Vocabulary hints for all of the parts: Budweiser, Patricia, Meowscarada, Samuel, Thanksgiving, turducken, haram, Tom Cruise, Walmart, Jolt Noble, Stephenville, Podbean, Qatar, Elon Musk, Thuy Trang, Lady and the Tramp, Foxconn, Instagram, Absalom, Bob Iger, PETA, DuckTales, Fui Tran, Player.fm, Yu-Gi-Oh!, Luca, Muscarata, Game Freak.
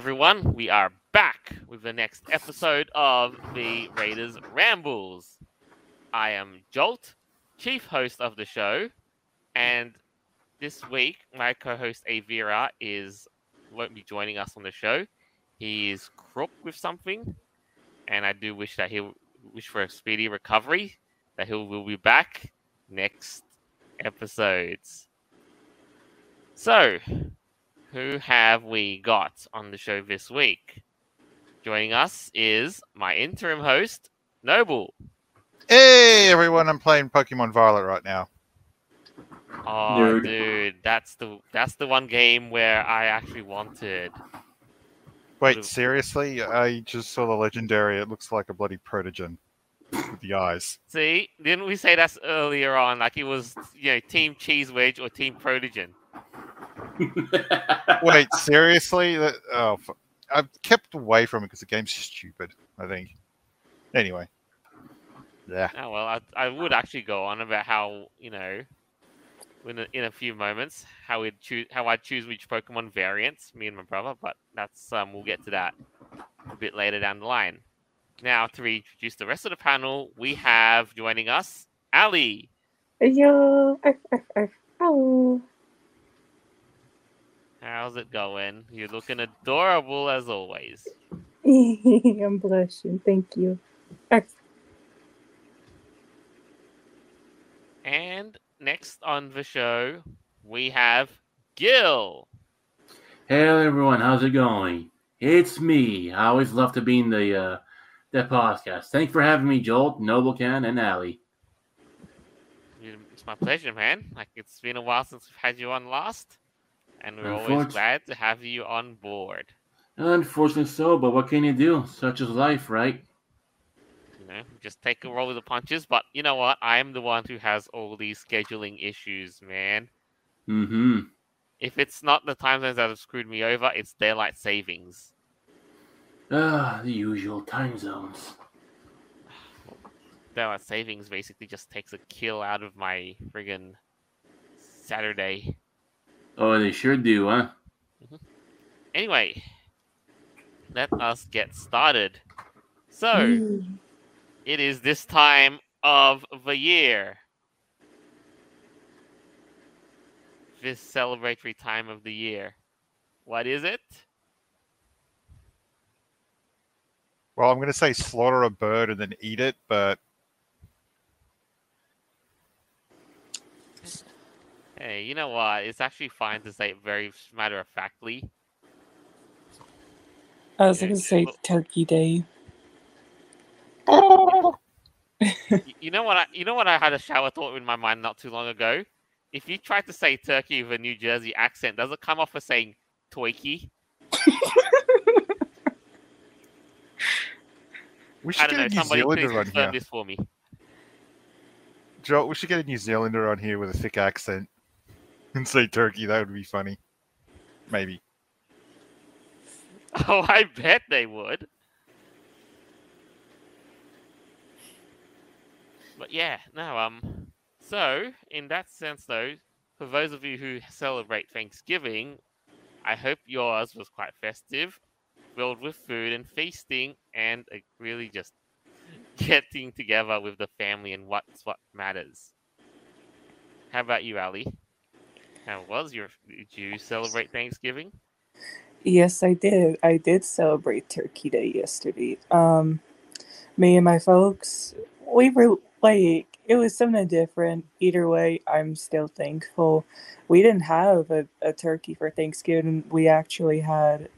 everyone. We are back with the next episode of the Raiders Rambles. I am Jolt, chief host of the show, and this week my co-host Avira won't be joining us on the show. He is crook with something, and I do wish that he'll wish for a speedy recovery, that he will be back next episodes. So, who have we got on the show this week? Joining us is my interim host, Noble. Hey, everyone, I'm playing Pokemon Violet right now. Oh, dude, that's the one game where I actually wanted. Wait, seriously? I just saw the legendary. It looks like a bloody Protogen with the eyes. See? Didn't we say that earlier on? Like it was, you know, Team Cheese Wedge or Team Protogen. Wait, seriously? Oh, I've kept away from it because the game's stupid, I think. Anyway. Yeah. Oh, well, I would actually go on about how, you know, in a few moments, how I choose which Pokemon variants, me and my brother, but that's we'll get to that a bit later down the line. Now, to reintroduce the rest of the panel, we have joining us Ally. Yo, hello. How's it going? You're looking adorable as always. I'm blushing. Thank you. And next on the show, we have Guil. Hello, everyone. How's it going? It's me. I always love to be in the podcast. Thanks for having me, Joel, Noble, Ken, and Ally. It's my pleasure, man. Like, it's been a while since we've had you on last, and we're always glad to have you on board. Unfortunately so, but what can you do? Such is life, right? Know, just take a roll with the punches, but you know what? I am the one who has all these scheduling issues, man. Mm-hmm. If it's not the time zones that have screwed me over, it's daylight savings. The usual time zones. Daylight savings basically just takes a kill out of my friggin' Saturday. Oh, they sure do, huh? Mm-hmm. Anyway, let us get started. So... It is this time of the year. This celebratory time of the year. What is it? Well, I'm going to say slaughter a bird and then eat it, but... Hey, you know what? It's actually fine to say it very matter-of-factly. I was going to say Turkey Day. You know what I had a shower thought in my mind not too long ago? If you try to say turkey with a New Jersey accent, does it come off as saying toikey? We should get a New Zealander on here. This for me. Joel, we should get a New Zealander on here with a thick accent and say turkey. That would be funny. Maybe. Oh, I bet they would. But yeah, no, so in that sense though, for those of you who celebrate Thanksgiving, I hope yours was quite festive, filled with food and feasting and really just getting together with the family and what's what matters. How about you, Ally? Did you celebrate Thanksgiving? Yes, I did. I did celebrate Turkey Day yesterday. Me and my folks, we were... Like, it was something different. Either way, I'm still thankful. We didn't have a turkey for Thanksgiving. We actually had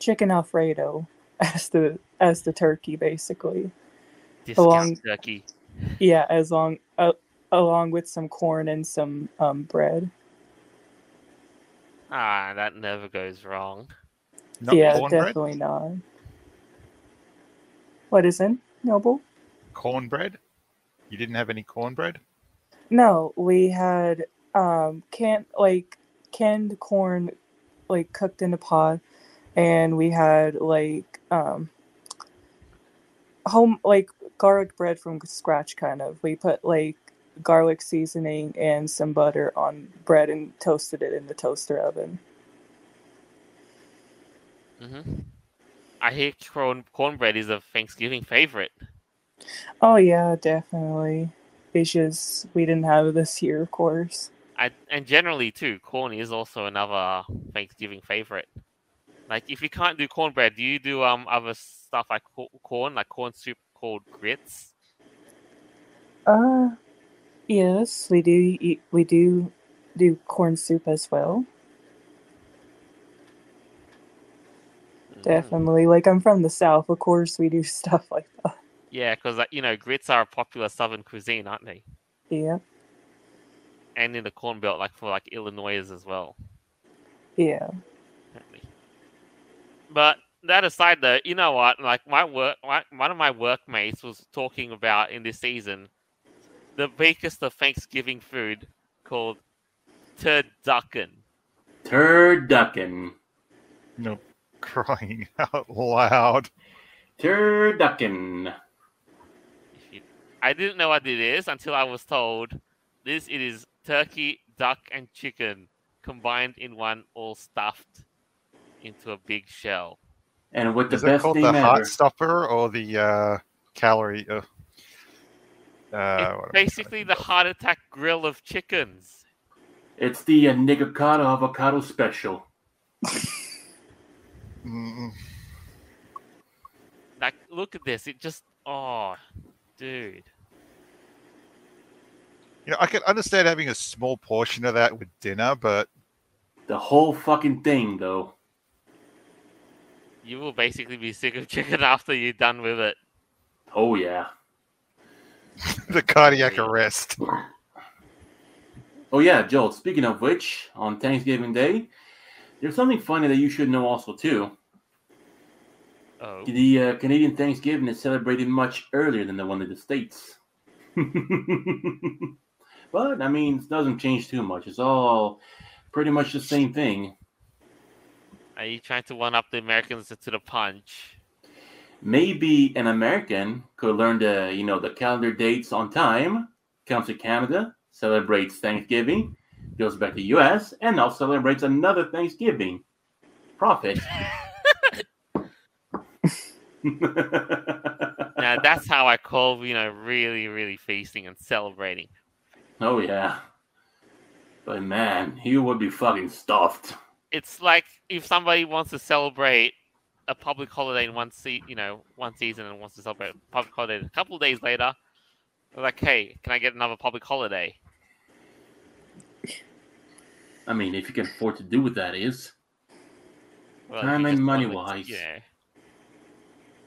chicken Alfredo as the turkey, basically. Discount turkey. Yeah, along with some corn and some bread. Ah, that never goes wrong. Not yeah, definitely bread? Not. What is it, Noble? Cornbread? You didn't have any cornbread? No, we had canned corn, like cooked in a pot, and we had home garlic bread from scratch, kind of. We put garlic seasoning and some butter on bread and toasted it in the toaster oven. Mm-hmm. I hear cornbread is a Thanksgiving favorite. Oh, yeah, definitely. It's just we didn't have it this year, of course. And generally, too, corn is also another Thanksgiving favorite. Like, if you can't do cornbread, do you do other stuff like corn, like corn soup called grits? Yes, we do. We do corn soup as well. Mm. Definitely. Like, I'm from the South. Of course, we do stuff like that. Yeah, because, like, you know, grits are a popular Southern cuisine, aren't they? Yeah. And in the Corn Belt, like, for, like, Illinois as well. Yeah. But that aside, though, you know what? Like, one of my workmates was talking about in this season the biggest of Thanksgiving food called turducken. Turducken. No, crying out loud. Turducken. I didn't know what it is until I was told it is turkey, duck, and chicken combined in one, all stuffed into a big shell. And with the is best it called thing the ever. Hot stuffer or the calorie? It's basically the heart attack grill of chickens. It's the niggercado avocado special. Mm. Like, look at this. It just... Oh, dude. You know, I can understand having a small portion of that with dinner, but... The whole fucking thing, though. You will basically be sick of chicken after you're done with it. Oh, yeah. The cardiac arrest. Oh, yeah, Joel, speaking of which, on Thanksgiving Day, there's something funny that you should know also, too. Oh. The Canadian Thanksgiving is celebrated much earlier than the one in the States. But, I mean, it doesn't change too much. It's all pretty much the same thing. Are you trying to one-up the Americans to the punch? Maybe an American could learn the, you know, the calendar dates on time, comes to Canada, celebrates Thanksgiving, goes back to the U.S., and now celebrates another Thanksgiving. Profit. Now that's how I call, you know, really, really feasting and celebrating. Oh, yeah. But, man, you would be fucking stuffed. It's like if somebody wants to celebrate a public holiday in one season and wants to celebrate a public holiday a couple of days later, they're like, hey, can I get another public holiday? I mean, if you can afford to do what that is. Well, time and money-wise. Yeah.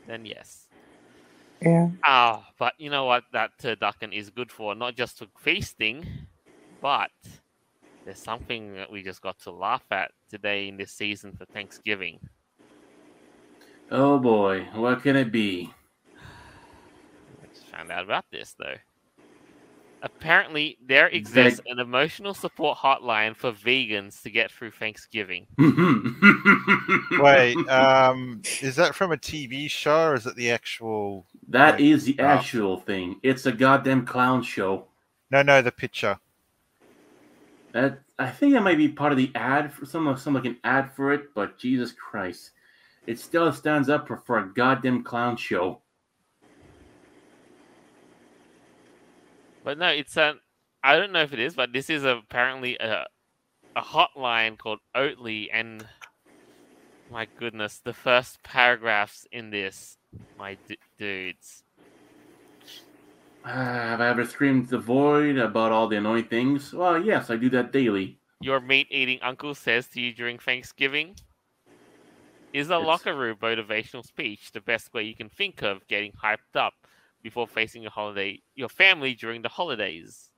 Then yes. Yeah. But you know what that turducken is good for? Not just for feasting, but there's something that we just got to laugh at today in this season for Thanksgiving. Oh boy, what can it be? I just found out about this, though. Apparently, there exists an emotional support hotline for vegans to get through Thanksgiving. Wait, is that from a TV show or is it the actual... That is the actual thing. It's a goddamn clown show. No, the picture. I think that might be part of the ad for some like an ad for it, but Jesus Christ. It still stands up for a goddamn clown show. But no, it's I don't know if it is, but this is apparently a hotline called Oatly, and my goodness, the first paragraphs in this, my dudes. Have I ever screamed the void about all the annoying things? Well, yes, I do that daily. Your meat-eating uncle says to you during Thanksgiving, is a locker room motivational speech the best way you can think of getting hyped up before facing your family during the holidays?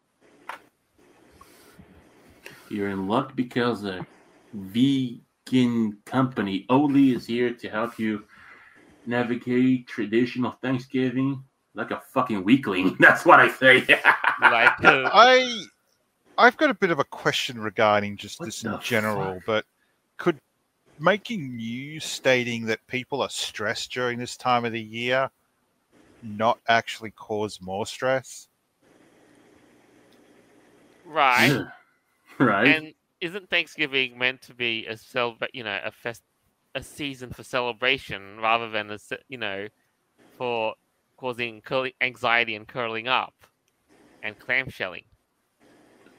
You're in luck because the vegan company Oatly is here to help you navigate traditional Thanksgiving like a fucking weakling. That's what I say. I've got a bit of a question regarding just this in general, but could making news stating that people are stressed during this time of the year not actually cause more stress? Right. And isn't Thanksgiving meant to be a a season for celebration rather than, a, you know, for causing anxiety and curling up and clamshelling.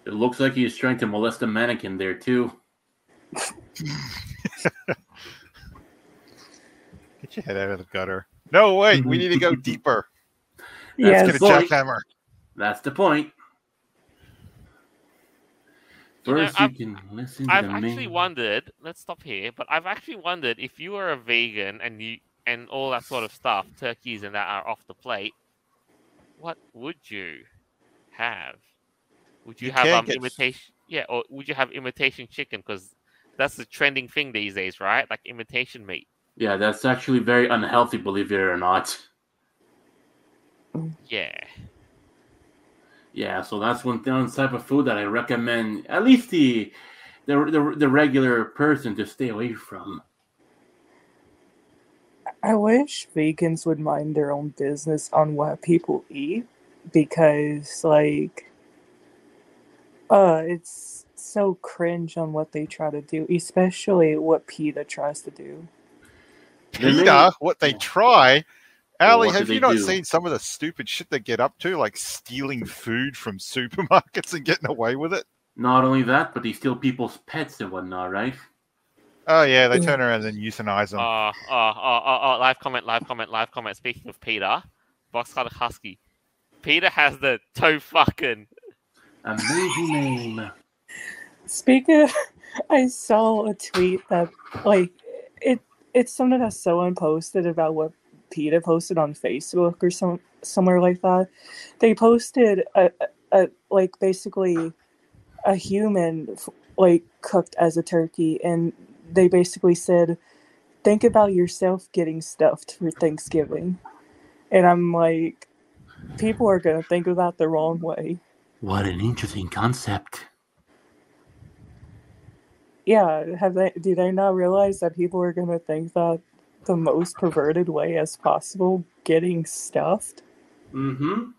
It looks like he's trying to molest a mannequin there, too. Get your head out of the gutter. No, wait, we need to go deeper. Let's get a jackhammer. That's the point. First, you can listen to the actually wondered, let's stop here, but I've actually wondered if you are a vegan and you and all that sort of stuff, turkeys and that are off the plate, what would you have? Would you have imitation? Yeah, or would you have imitation chicken? Because that's the trending thing these days, right? Like imitation meat. Yeah, that's actually very unhealthy, believe it or not. Yeah. Yeah, so that's one type of food that I recommend at least the regular person to stay away from. I wish vegans would mind their own business on what people eat, because, like, it's so cringe on what they try to do, especially what PETA tries to do. PETA, what they try? Ally, have you not seen some of the stupid shit they get up to, like stealing food from supermarkets and getting away with it? Not only that, but they steal people's pets and whatnot, right? Oh, yeah, they turn around and euthanize them. Live comment. Speaking of PETA, Boxcutter Husky. PETA has the toe fucking... amazing name. Speaking of, I saw a tweet that, like, it's something that someone posted about what PETA posted on Facebook or somewhere like that. They posted a basically a human like cooked as a turkey, and they basically said, "Think about yourself getting stuffed for Thanksgiving." And I'm like, people are gonna think of that the wrong way. What an interesting concept. Yeah, do they not realize that people are gonna think that the most perverted way as possible, getting stuffed? Mm-hmm.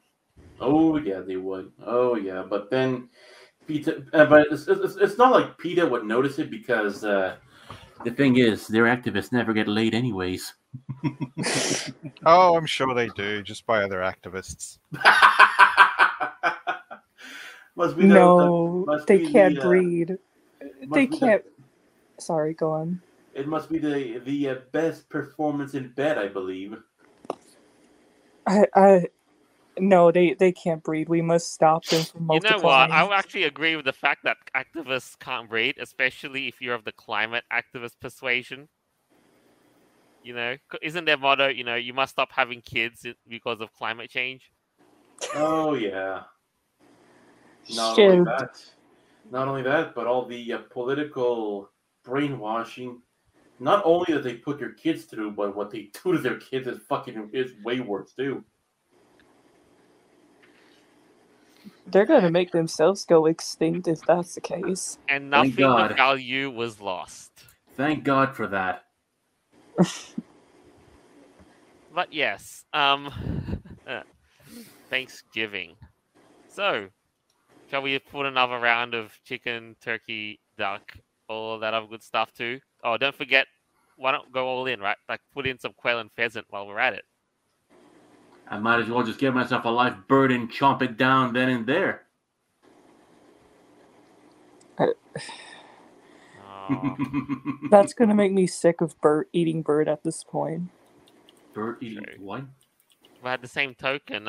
Oh, yeah, they would. Oh, yeah, but then PETA... but it's not like PETA would notice it, because the thing is, their activists never get laid anyways. Oh, I'm sure they do, just by other activists. Must be they can't breed. They can't... Sorry, go on. It must be the best performance in bed, I believe. No, they can't breed. We must stop them from multiplying. You know what? I actually agree with the fact that activists can't breed, especially if you're of the climate activist persuasion. You know, isn't their motto, you know, you must stop having kids because of climate change? Oh, yeah. Not only that, but all the political brainwashing. Not only that they put their kids through, but what they do to their kids is way worse too. They're going to make themselves go extinct if that's the case. And nothing of value was lost. Thank God for that. But yes, Thanksgiving. So, shall we put another round of chicken, turkey, duck, all that other good stuff too? Oh, don't forget, why not go all in, right? Like, put in some quail and pheasant while we're at it. I might as well just get myself a live bird and chomp it down then and there. Oh. That's going to make me sick of eating bird at this point. Bird eating what? Well, at the same token,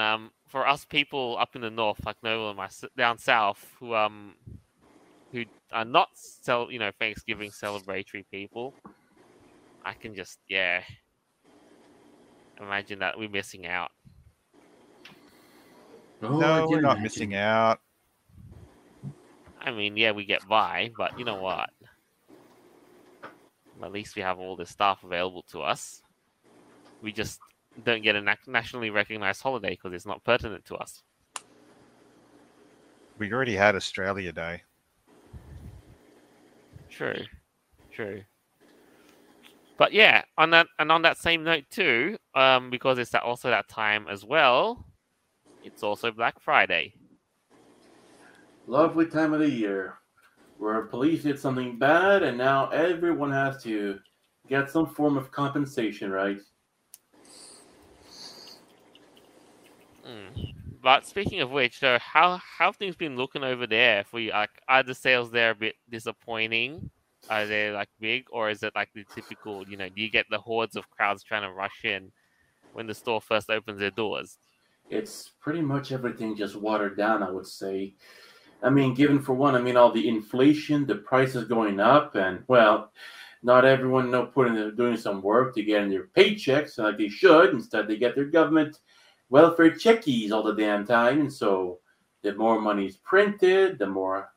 for us people up in the north, like Noble and down south, who are not, Thanksgiving celebratory people, I can just, imagine that we're missing out. Oh, no, we're not missing out. I mean, yeah, we get by, but you know what? At least we have all this stuff available to us. We just don't get a nationally recognized holiday because it's not pertinent to us. We already had Australia Day. True. But yeah, on that same note too, because it's also that time as well, it's also Black Friday. Lovely time of the year where police did something bad and now everyone has to get some form of compensation, right? Mm. But speaking of which, so how have things been looking over there? For you, like, are the sales there a bit disappointing? Are they like big, or is it like the typical? You know, do you get the hordes of crowds trying to rush in when the store first opens their doors? It's pretty much everything just watered down, I would say. I mean, given for one, I mean, all the inflation, the prices going up, and, well, not everyone doing some work to get in their paychecks like they should. Instead, they get their government welfare checkies all the damn time. And so the more money is printed, the more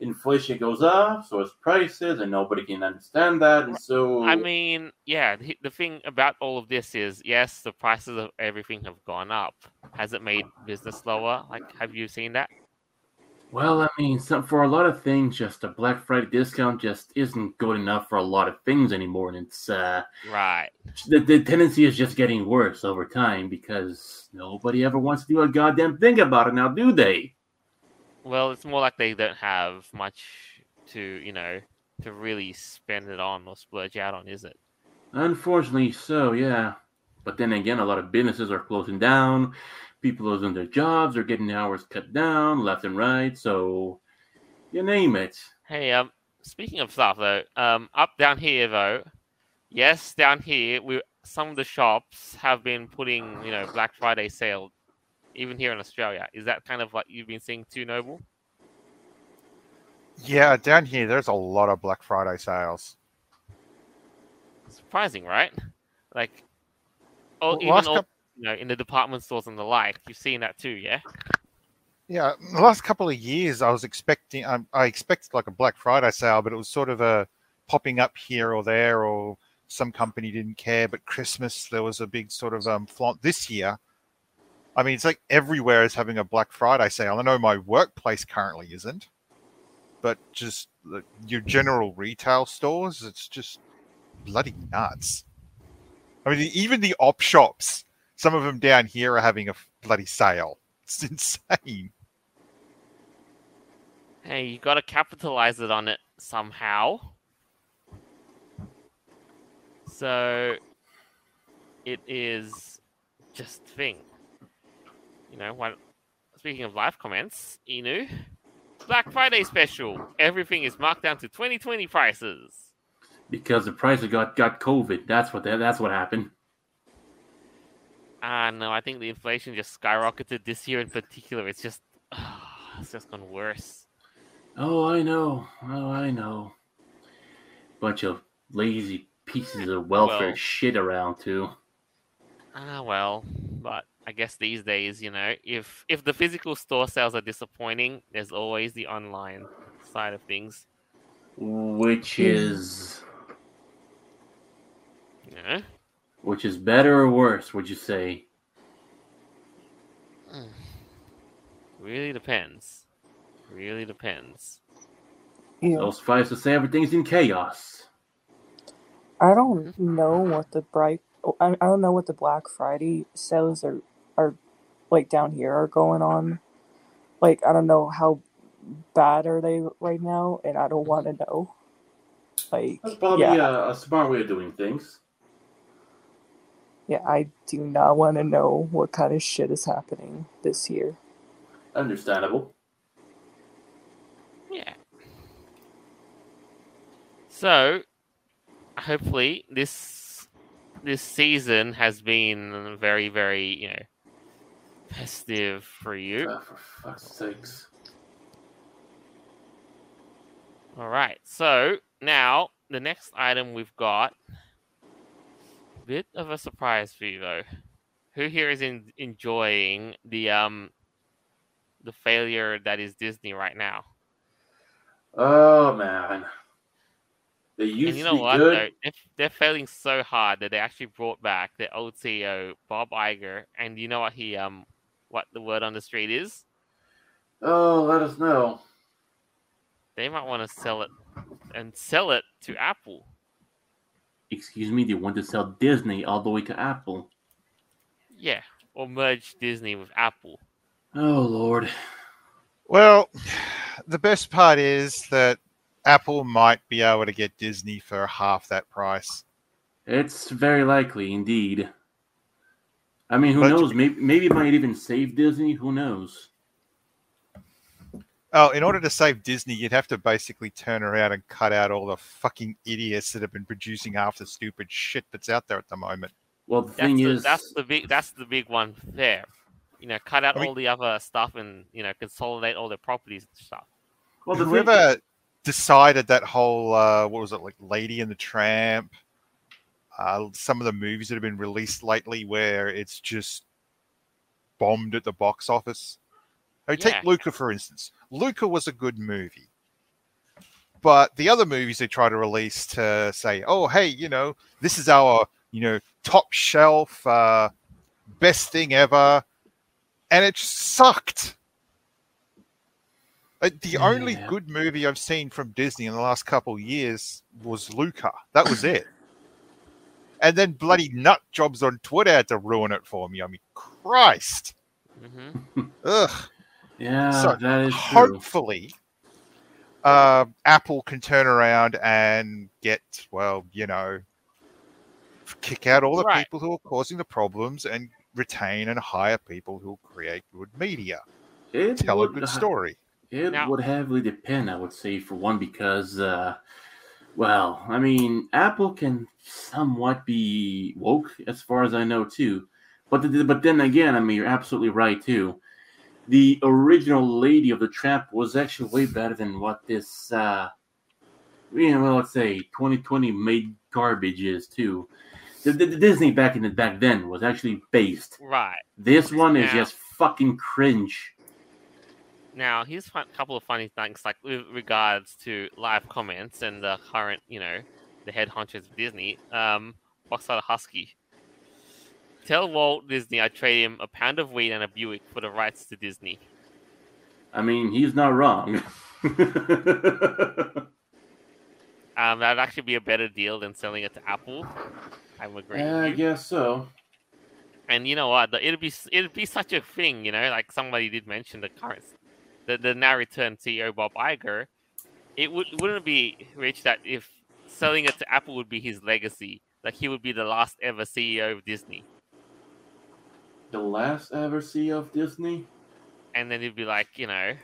inflation goes up, so it's prices, and nobody can understand that. And so, I mean, yeah, the thing about all of this is, yes, the prices of everything have gone up. Has it made business lower? Like, have you seen that? Well, I mean, for a lot of things, just a Black Friday discount just isn't good enough for a lot of things anymore, and it's right. The tendency is just getting worse over time because nobody ever wants to do a goddamn thing about it now, do they? Well, it's more like they don't have much to really spend it on or splurge out on, is it? Unfortunately, so yeah. But then again, a lot of businesses are closing down. People losing their jobs or getting hours cut down left and right, so you name it. Hey, speaking of stuff though, down here though, yes, down here some of the shops have been putting Black Friday sale, even here in Australia. Is that kind of like you've been seeing too, Noble? Yeah, down here there's a lot of Black Friday sales. Surprising, right? Like, in the department stores and the like, you've seen that too, yeah? Yeah, the last couple of years I was expecting, I expected like a Black Friday sale, but it was sort of a popping up here or there, or some company didn't care, but Christmas, there was a big sort of flaunt this year. I mean, it's like everywhere is having a Black Friday sale. I know my workplace currently isn't, but just your general retail stores, it's just bloody nuts. I mean, even the op shops, some of them down here are having a bloody sale. It's insane. Hey, you got to capitalize it on it somehow. So it is just a thing. Speaking of live comments, Inu, Black Friday special. Everything is marked down to 2020 prices. Because the prices got COVID. That's what happened. No, I think the inflation just skyrocketed this year in particular. It's just gone worse. Oh, I know. Bunch of lazy pieces of welfare shit around too. But I guess these days, if the physical store sales are disappointing, there's always the online side of things. Which is... Yeah. Which is better or worse, would you say? Really depends. Yeah. Those fives to say everything's in chaos. I don't know what the Black Friday sales are like down here are going on. Like, I don't know how bad are they right now, and I don't want to know. Like, that's probably a smart way of doing things. Yeah, I do not want to know what kind of shit is happening this year. Understandable. Yeah. So, hopefully, this season has been very, very, festive for you. For fuck's sakes. All right. So, now, the next item we've got... Bit of a surprise for you though. Who here is enjoying the failure that is Disney right now? Oh man, they used to be what, good. Though? They're failing so hard that they actually brought back their old CEO Bob Iger, and you know what he what the word on the street is? Oh, let us know. They might want to sell it to Apple. Excuse me, they want to sell Disney all the way to Apple. Yeah, or merge Disney with Apple. Oh, Lord. Well, the best part is that Apple might be able to get Disney for half that price. It's very likely, indeed. I mean, who knows? Maybe it might even save Disney. Who knows? Oh, in order to save Disney, you'd have to basically turn around and cut out all the fucking idiots that have been producing half the stupid shit that's out there at the moment. Well, the thing is... That's the big one there. You know, cut out all the other stuff and, you know, consolidate all the properties and stuff. Well, whoever decided that whole, what was it, like Lady and the Tramp, some of the movies that have been released lately where it's just bombed at the box office. I mean, take Luca, for instance. Luca was a good movie. But the other movies they try to release to say, oh, hey, you know, this is our, you know, top shelf, best thing ever. And it just sucked. The only good movie I've seen from Disney in the last couple of years was Luca. That was it. And then bloody nut jobs on Twitter had to ruin it for me. I mean, Christ. Mm-hmm. Ugh. Yeah, so that is hopefully true. Apple can turn around and get, well, you know, kick out all the people who are causing the problems and retain and hire people who create good media. Tell a good story. It would heavily depend, I would say, for one, because, well, I mean, Apple can somewhat be woke, as far as I know, too. But then again, I mean, you're absolutely right, too. The original Lady of the Tramp was actually way better than what this, you know, well, let's say 2020 made garbage is, too. The Disney back then was actually based. Right. This one is just fucking cringe. Now, here's a couple of funny things, like, with regards to live comments and the current, you know, the head honchos of Disney, Boxside Husky. Tell Walt Disney I'd trade him a pound of wheat and a Buick for the rights to Disney. I mean, he's not wrong. That'd actually be a better deal than selling it to Apple. I'm agreeing. Yeah, I guess so. And you know what? It'd be such a thing, you know. Like somebody did mention the now returned CEO Bob Iger. It wouldn't be rich that if selling it to Apple would be his legacy. Like he would be the last ever CEO of Disney. The last ever CEO of Disney? And then he'd be like, you know...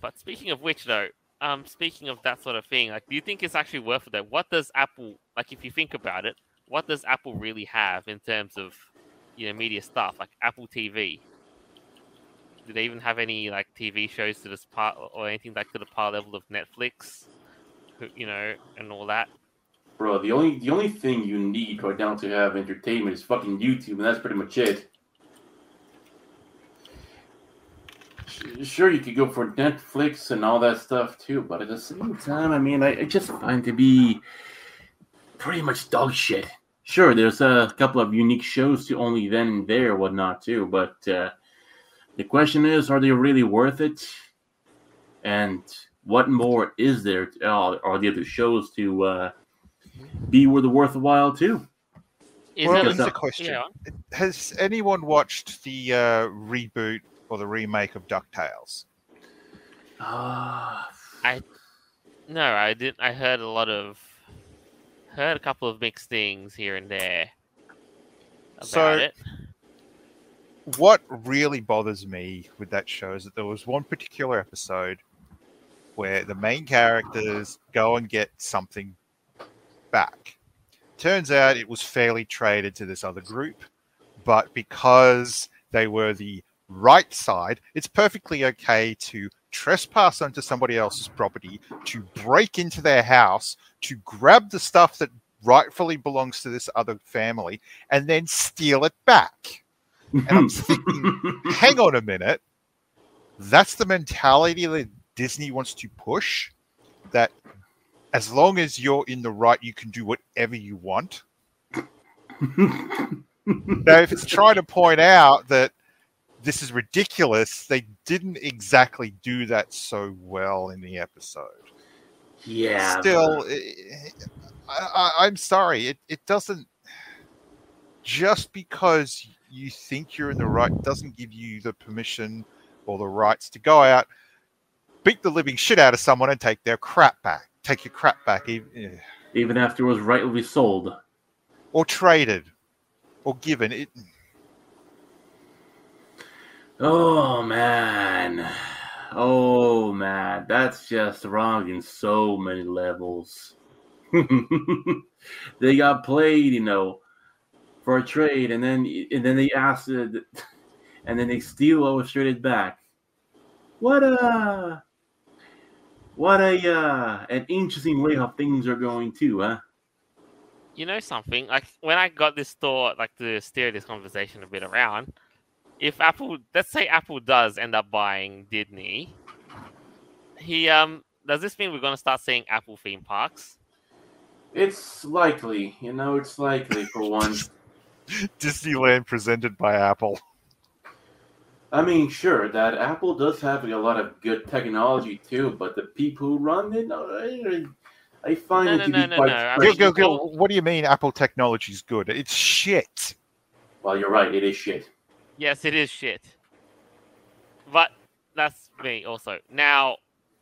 but speaking of which, though, speaking of that sort of thing, like, do you think it's actually worth it, though? What does Apple... Like, if you think about it, what does Apple really have in terms of, you know, media stuff? Like, Apple TV. Do they even have any, like, TV shows to this part or anything like to the par level of Netflix? You know, and all that? Bro, the only thing you need right now to have entertainment is fucking YouTube, and that's pretty much it. Sure, you could go for Netflix and all that stuff too, but at the same time, I mean, I just find to be pretty much dog shit. Sure, there's a couple of unique shows to only then and there and whatnot too, but the question is, are they really worth it? And what more is there? Are the other shows to be worth worthwhile too? Well, that's a question. Yeah. Has anyone watched the reboot or the remake of DuckTales? No, I didn't. I heard a couple of mixed things here and there about it. What really bothers me with that show is that there was one particular episode where the main characters go and get something back. Turns out it was fairly traded to this other group, but because they were the right side, it's perfectly okay to trespass onto somebody else's property, to break into their house, to grab the stuff that rightfully belongs to this other family, and then steal it back. And I'm thinking, hang on a minute. That's the mentality that Disney wants to push, that as long as you're in the right, you can do whatever you want. Now, if it's trying to point out that this is ridiculous, they didn't exactly do that so well in the episode. Yeah. Still, I'm sorry. It doesn't... Just because you think you're in the right doesn't give you the permission or the rights to go out, beat the living shit out of someone and take your crap back. even after it was rightly sold. Or traded. Or given. It... Oh, man. Oh, man. That's just wrong in so many levels. They got played, you know, for a trade, and then they asked it, and then they steal illustrated back. What a an interesting way how things are going too, huh? You know something? Like when I got this thought, like to steer this conversation a bit around, if Apple, let's say Apple does end up buying Disney, does this mean we're going to start seeing Apple theme parks? It's likely, you know. It's likely for one. Disneyland presented by Apple. I mean, sure, that Apple does have a lot of good technology too, but the people who run it, I find it to be quite. Go. What do you mean Apple technology is good? It's shit. Well, you're right. It is shit. Yes, it is shit. But that's me also. Now,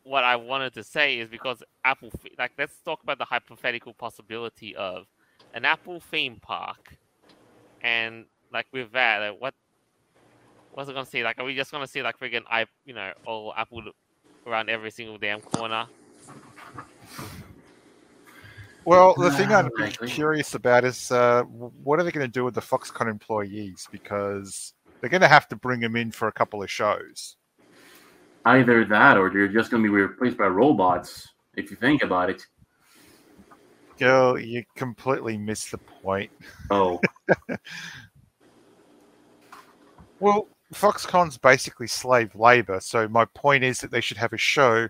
what I wanted to say is because Apple, like, let's talk about the hypothetical possibility of an Apple theme park, and like with that, like, what's it gonna see? Like, are we just gonna see like friggin' all Apple around every single damn corner? Well, the thing I'm curious about is what are they gonna do with the Foxconn employees, because they're gonna have to bring them in for a couple of shows. Either that, or you're just going to be replaced by robots, if you think about it. Girl, you completely missed the point. Oh. Well, Foxconn's basically slave labor, so my point is that they should have a show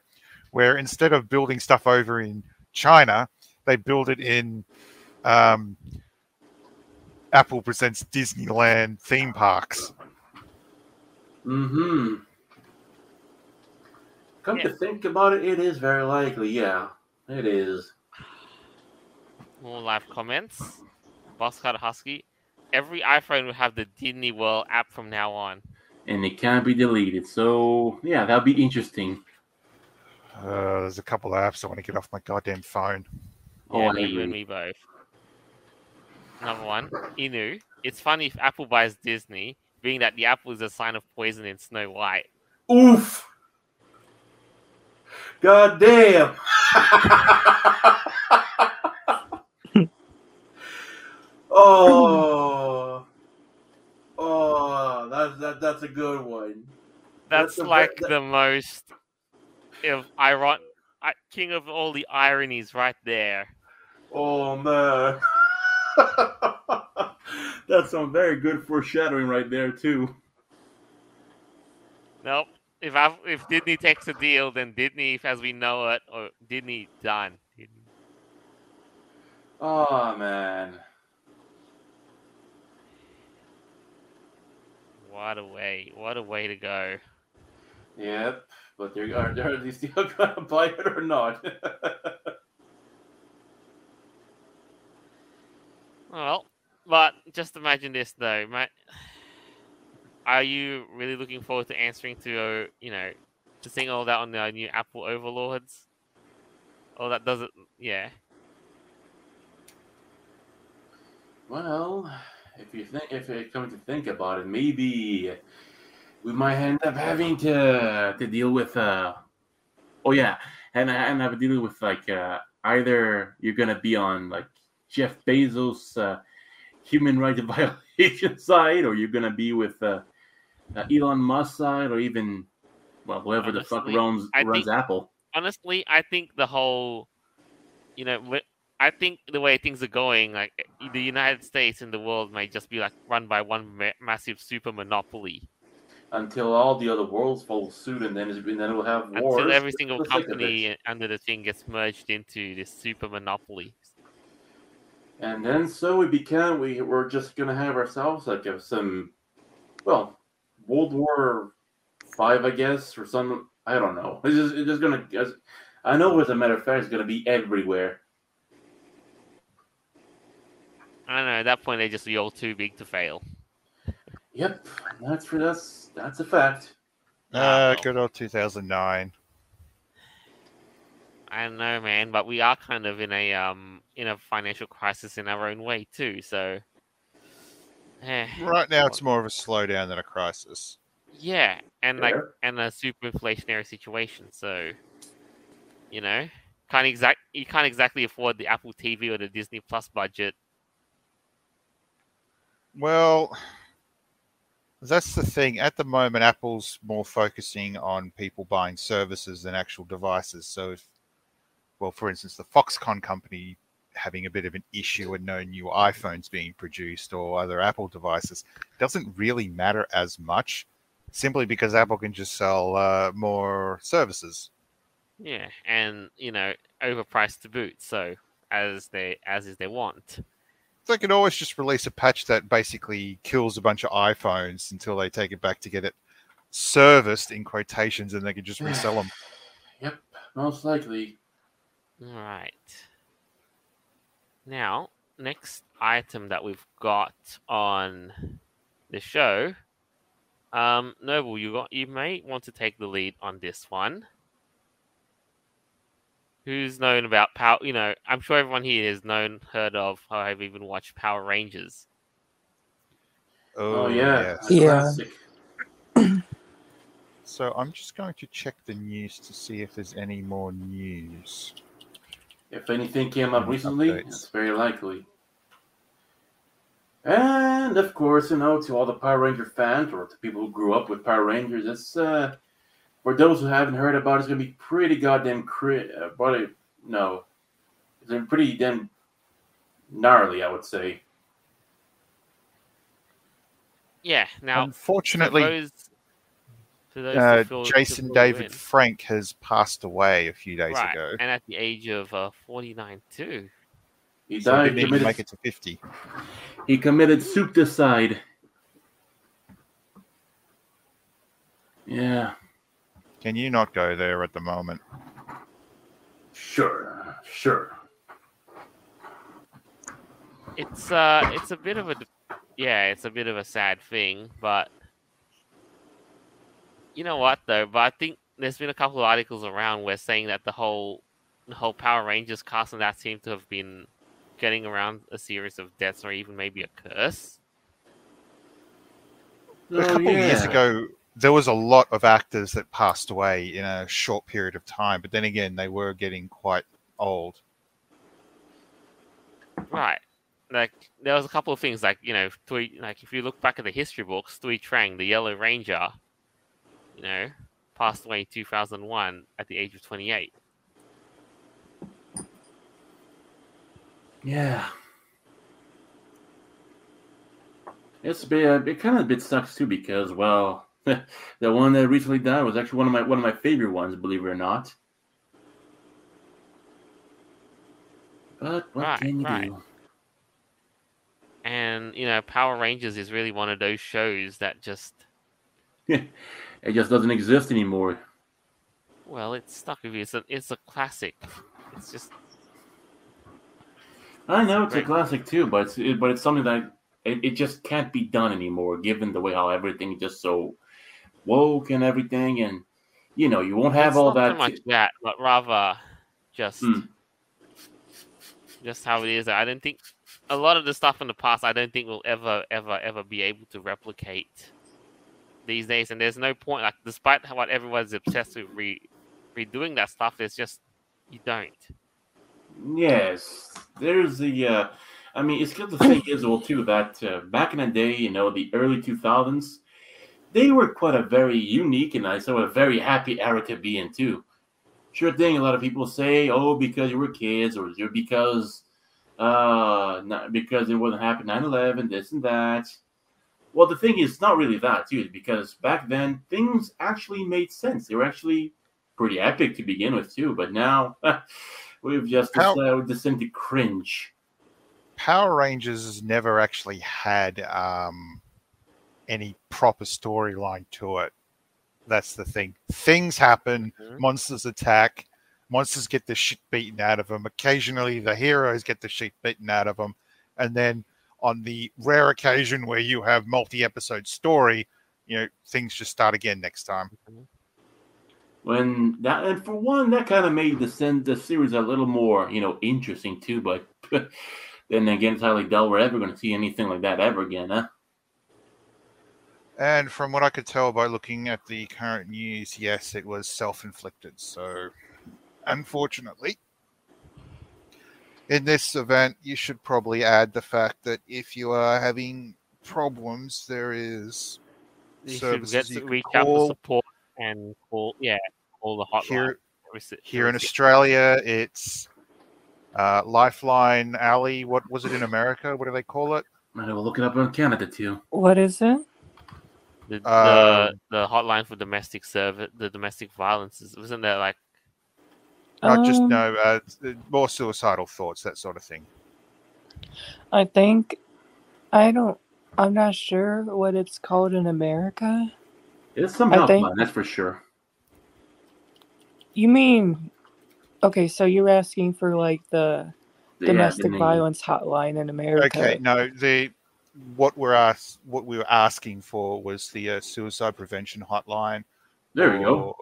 where instead of building stuff over in China, they build it in Apple Presents Disneyland theme parks. Mm-hmm. Come to think about it, it is very likely. Yeah, it is. More live comments. Bosscat Husky. Every iPhone will have the Disney World app from now on. And it can't be deleted. So, yeah, that'll be interesting. There's a couple of apps I want to get off my goddamn phone. Yeah, you and me both. Another one. Inu. It's funny if Apple buys Disney, being that the apple is a sign of poison in Snow White. Oof! God damn! oh, that's a good one. That's like the most king of all the ironies, right there. Oh man, that's some very good foreshadowing right there too. Nope. If Disney takes a deal, then Disney, as we know it, or Disney done. Oh man! What a way to go! Yep, but are they still gonna buy it or not? Well, but just imagine this though, mate. Are you really looking forward to answering to, to seeing all that on the new Apple overlords? Oh, that doesn't... Yeah. Well, if you come to think about it, maybe we might end up having to deal with... and have a deal with, like, either you're going to be on, like, Jeff Bezos' human rights violation side, or you're going to be with... Elon Musk side, or even whoever honestly, the fuck runs Apple. Honestly, I think the whole, I think the way things are going, like the United States and the world may just be like run by one massive super monopoly. Until all the other worlds follow suit, and then we'll have wars. Until every single company under the thing gets merged into this super monopoly. And then so we're just gonna have ourselves like some World War V, I guess, or some... I don't know. It's just going to... I know, as a matter of fact, it's going to be everywhere. I don't know. At that point, they're just all too big to fail. Yep. That's a fact. Good old 2009. I don't know, man, but we are kind of in a financial crisis in our own way too. So right now, it's more of a slowdown than a crisis. Yeah, and like and a super inflationary situation. So you know, you can't exactly afford the Apple TV or the Disney Plus budget. Well, that's the thing. At the moment, Apple's more focusing on people buying services than actual devices. So, if, well, for instance, the Foxconn company having a bit of an issue with no new iPhones being produced or other Apple devices doesn't really matter as much, simply because Apple can just sell more services. Yeah, and, you know, overpriced to boot, so as is their want. They can always just release a patch that basically kills a bunch of iPhones until they take it back to get it serviced, in quotations, and they can just resell them. Yep, most likely. All right. Now, next item that we've got on the show. Noble, you may want to take the lead on this one. Who's known about Power... You know, I'm sure everyone here has heard of, or I've even watched Power Rangers. Oh, yeah. Yes. Yeah. So I'm just going to check the news to see if there's any more news. If anything came up recently, it's very likely. And, of course, you know, to all the Power Ranger fans, or to people who grew up with Power Rangers, it's... For those who haven't heard about it, it's going to be pretty goddamn it's going to be pretty damn gnarly, I would say. Yeah. Now, unfortunately, Jason David Frank has passed away a few days ago, and at the age of 49 too. He died. He didn't make it to 50. He committed suicide. Yeah. Can you not go there at the moment? Sure. It's a bit of a sad thing, but you know what though? But I think there's been a couple of articles around where saying that the whole Power Rangers cast and that seem to have been getting around a series of deaths or even maybe a curse. A couple of years ago, there was a lot of actors that passed away in a short period of time, but then again, they were getting quite old. Right. Like, there was a couple of things, like, you know, if you look back at the history books, Thuy Trang, the Yellow Ranger, you know, passed away in 2001 at the age of 28. Yeah. It's it kind of a bit sucks, too, because, well... the one that recently died was actually one of my favorite ones, believe it or not. But what can you do? And you know, Power Rangers is really one of those shows that just it just doesn't exist anymore. Well, it's stuck with you. It's a classic. It's just I know it's a classic too, but it's something that it just can't be done anymore, given the way how everything is just so woke and everything, and you know, you won't have but rather just how it is. I don't think a lot of the stuff in the past, I don't think we'll ever be able to replicate these days, and there's no point, like, despite what everyone's obsessed with redoing that stuff, there's just you don't. Yes, there's the I mean, it's because the thing is, well, too, that back in the day, you know, the early 2000s, they were quite a very unique and a very happy era to be in, too. Sure thing, a lot of people say, oh, because you were kids, or because it wasn't happening 9/11, this and that. Well, the thing is, it's not really that, too, because back then, things actually made sense. They were actually pretty epic to begin with, too, but now we've just descended to cringe. Power Rangers has never actually had any proper storyline to it. That's the thing. Things happen, monsters attack, monsters get the shit beaten out of them. Occasionally, the heroes get the shit beaten out of them. And then on the rare occasion where you have multi-episode story, you know, things just start again next time. When that, and for one, that kind of made the series a little more, you know, interesting too. But then again, it's highly doubt we're ever going to see anything like that ever again, huh? And from what I could tell by looking at the current news, yes, it was self-inflicted. So, unfortunately, in this event, you should probably add the fact that if you are having problems, there is services you can call. Support and call, yeah, call the hotline. Here in Australia, it's Lifeline Alley. What was it in America? What do they call it? I will look it up in Canada too. What is it? The hotline for domestic service, the domestic violence, wasn't there like? I just know more suicidal thoughts, that sort of thing. I think I'm not sure what it's called in America. It's some helpline, that's for sure. You mean, okay, so you're asking for like the domestic violence hotline in America? Okay, no, what we were asking for was the suicide prevention hotline. There we go.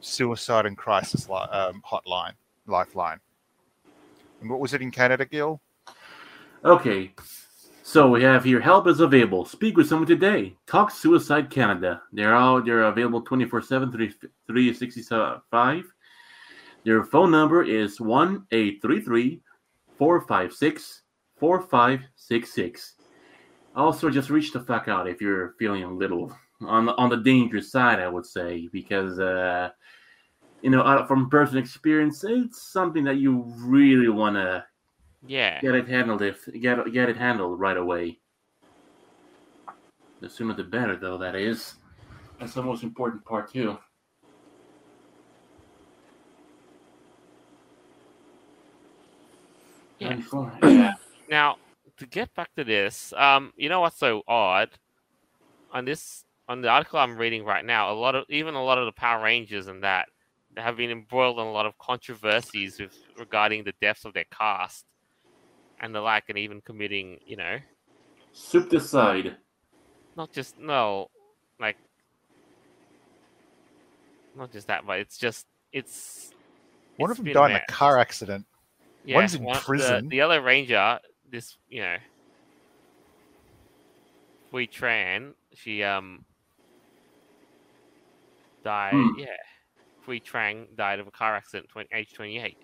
Suicide and crisis hotline, lifeline. And what was it in Canada, Gil? Okay, so we have here, help is available. Speak with someone today. Talk Suicide Canada. They're available 24/7, 365. Their phone number is 1-833-456-4566. Also, just reach the fuck out if you're feeling a little on the dangerous side, I would say, because you know, from personal experience, it's something that you really want to get it handled right away. The sooner the better, though. That's the most important part too. Yeah. Now, to get back to this, you know what's so odd on the article I'm reading right now, a lot of the Power Rangers and that have been embroiled in a lot of controversies regarding the deaths of their cast and the like, and even committing, you know, suicide. Not just that, but it's just one of them died in a car accident. Yeah, one's in prison. The other ranger, this, you know, Fui Tran, she died. Yeah, Thuy Trang died of a car accident, age 28.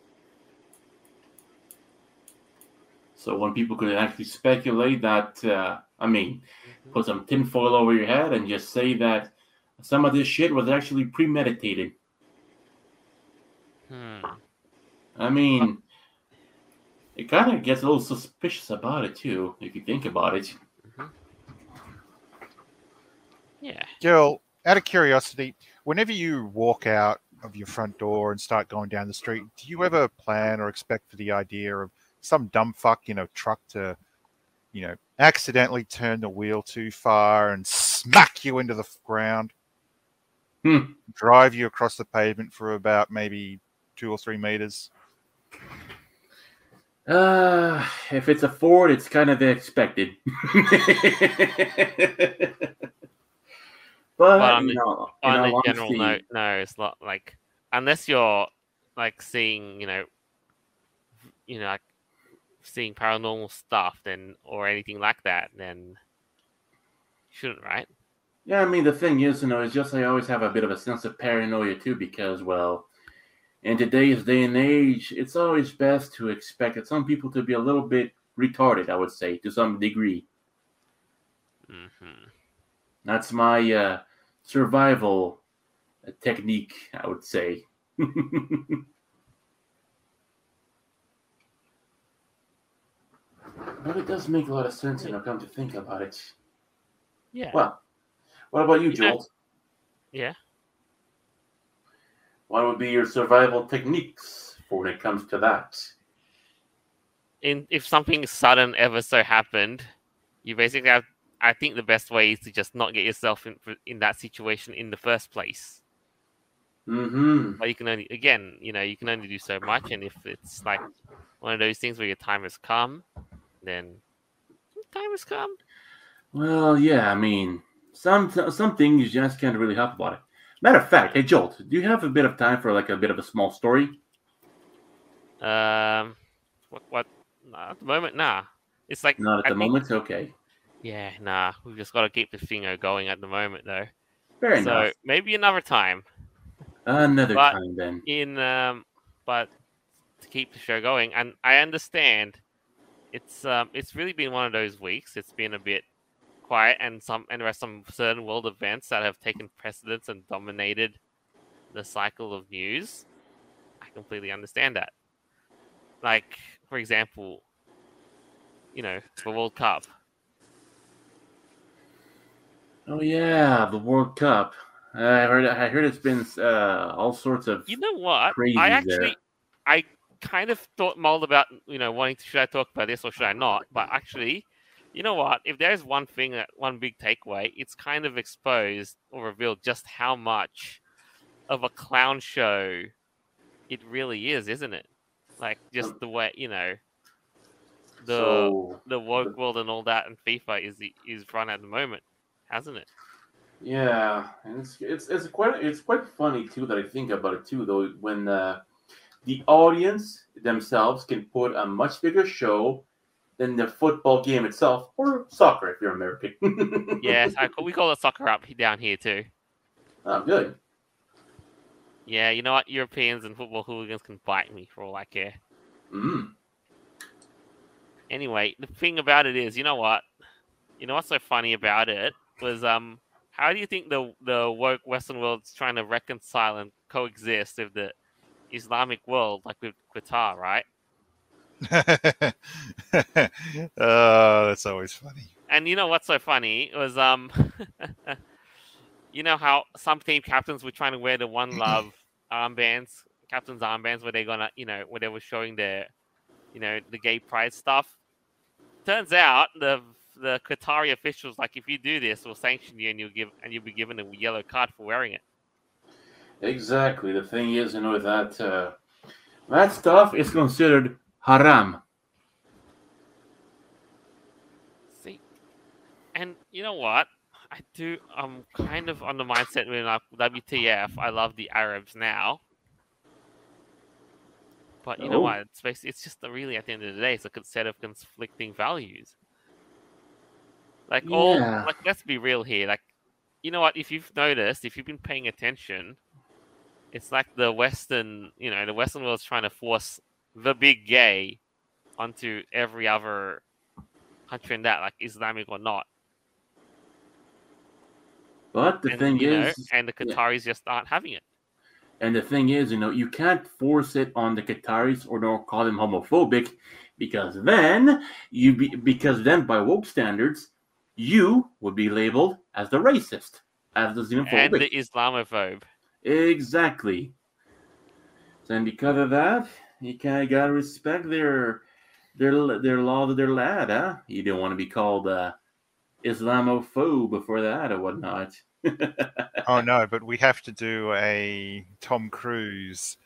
So when people could actually speculate that, put some tinfoil over your head and just say that some of this shit was actually premeditated. I mean, it kind of gets a little suspicious about it too, if you think about it. Yeah. Gil, out of curiosity, whenever you walk out of your front door and start going down the street, do you ever plan or expect for the idea of some dumb fuck in a truck to, you know, accidentally turn the wheel too far and smack you into the ground, drive you across the pavement for about maybe 2 or 3 meters? If it's a Ford, it's kind of expected. But on a general note, no, it's not like, unless you're like seeing, you know, like seeing paranormal stuff, then, or anything like that, then you shouldn't, right? Yeah, I mean, the thing is, you know, it's just I always have a bit of a sense of paranoia too, because, well, in today's day and age, it's always best to expect that some people to be a little bit retarded, I would say, to some degree. That's my survival technique, I would say. But it does make a lot of sense, you know, come to think about it. Yeah. Well, what about you, Jolt? Yeah. What would be your survival techniques for when it comes to that? If something sudden ever so happened, you basically have, I think the best way is to just not get yourself in that situation in the first place. But you can only, again, you know, you can only do so much. And if it's like one of those things where your time has come, then time has come. Well, yeah, I mean, some things you just can't really help about it. Matter of fact, hey, Jolt, do you have a bit of time for like a bit of a small story? What? Nah, at the moment, nah. It's like not at I the think... moment. Okay. Yeah, nah. We've just got to keep the thingo going at the moment, though. Fair enough. So maybe another time. Another time, then. But to keep the show going, and I understand it's really been one of those weeks. It's been a bit quiet, and there are some certain world events that have taken precedence and dominated the cycle of news. I completely understand that. Like, for example, you know, the World Cup. Oh yeah, the World Cup. I heard it's been all sorts of. You know what? I kind of thought mulled about, you know, wanting to, should I talk about this or should I not? But actually, you know what? If there's one thing, one big takeaway, it's kind of exposed or revealed just how much of a clown show it really is, isn't it? Like, just the way, you know, the woke world and all that, and FIFA is run at the moment, hasn't it? Yeah, and it's quite funny too that I think about it too, though, when the audience themselves can put a much bigger show than the football game itself, or soccer if you're American. Yes, we call it soccer up down here too. Oh, good. Yeah, you know what? Europeans and football hooligans can bite me for all I care. Mm. Anyway, the thing about it is, you know what? You know what's so funny about it was how do you think the woke Western world's trying to reconcile and coexist with the Islamic world, like with Qatar, right? That's always funny. And you know what's so funny was you know how some team captains were trying to wear the One Love armbands, captain's armbands, where they're gonna, you know, where they were showing their, you know, the gay pride stuff. Turns out the Qatari officials, like, if you do this, we'll sanction you, and you'll be given a yellow card for wearing it. Exactly. The thing is, you know, that that stuff is considered haram. See, and you know what? I do. I'm kind of on the mindset when, like, WTF? I love the Arabs now, but you know what? It's basically, it's just really, at the end of the day, it's a set of conflicting values. Like, like, let's be real here. Like, you know what? If you've noticed, if you've been paying attention, it's like the Western, you know, the Western world's trying to force the big gay onto every other country in that, like Islamic or not. But the thing is, and the Qataris just aren't having it. And the thing is, you know, you can't force it on the Qataris or don't call them homophobic, because then by woke standards, you would be labeled as the racist, as the xenophobic. And the Islamophobe. Exactly. And because of that, you kind of got to respect their laws of their land, huh? You don't want to be called Islamophobe for that or whatnot. Oh, no, but we have to do a Tom Cruise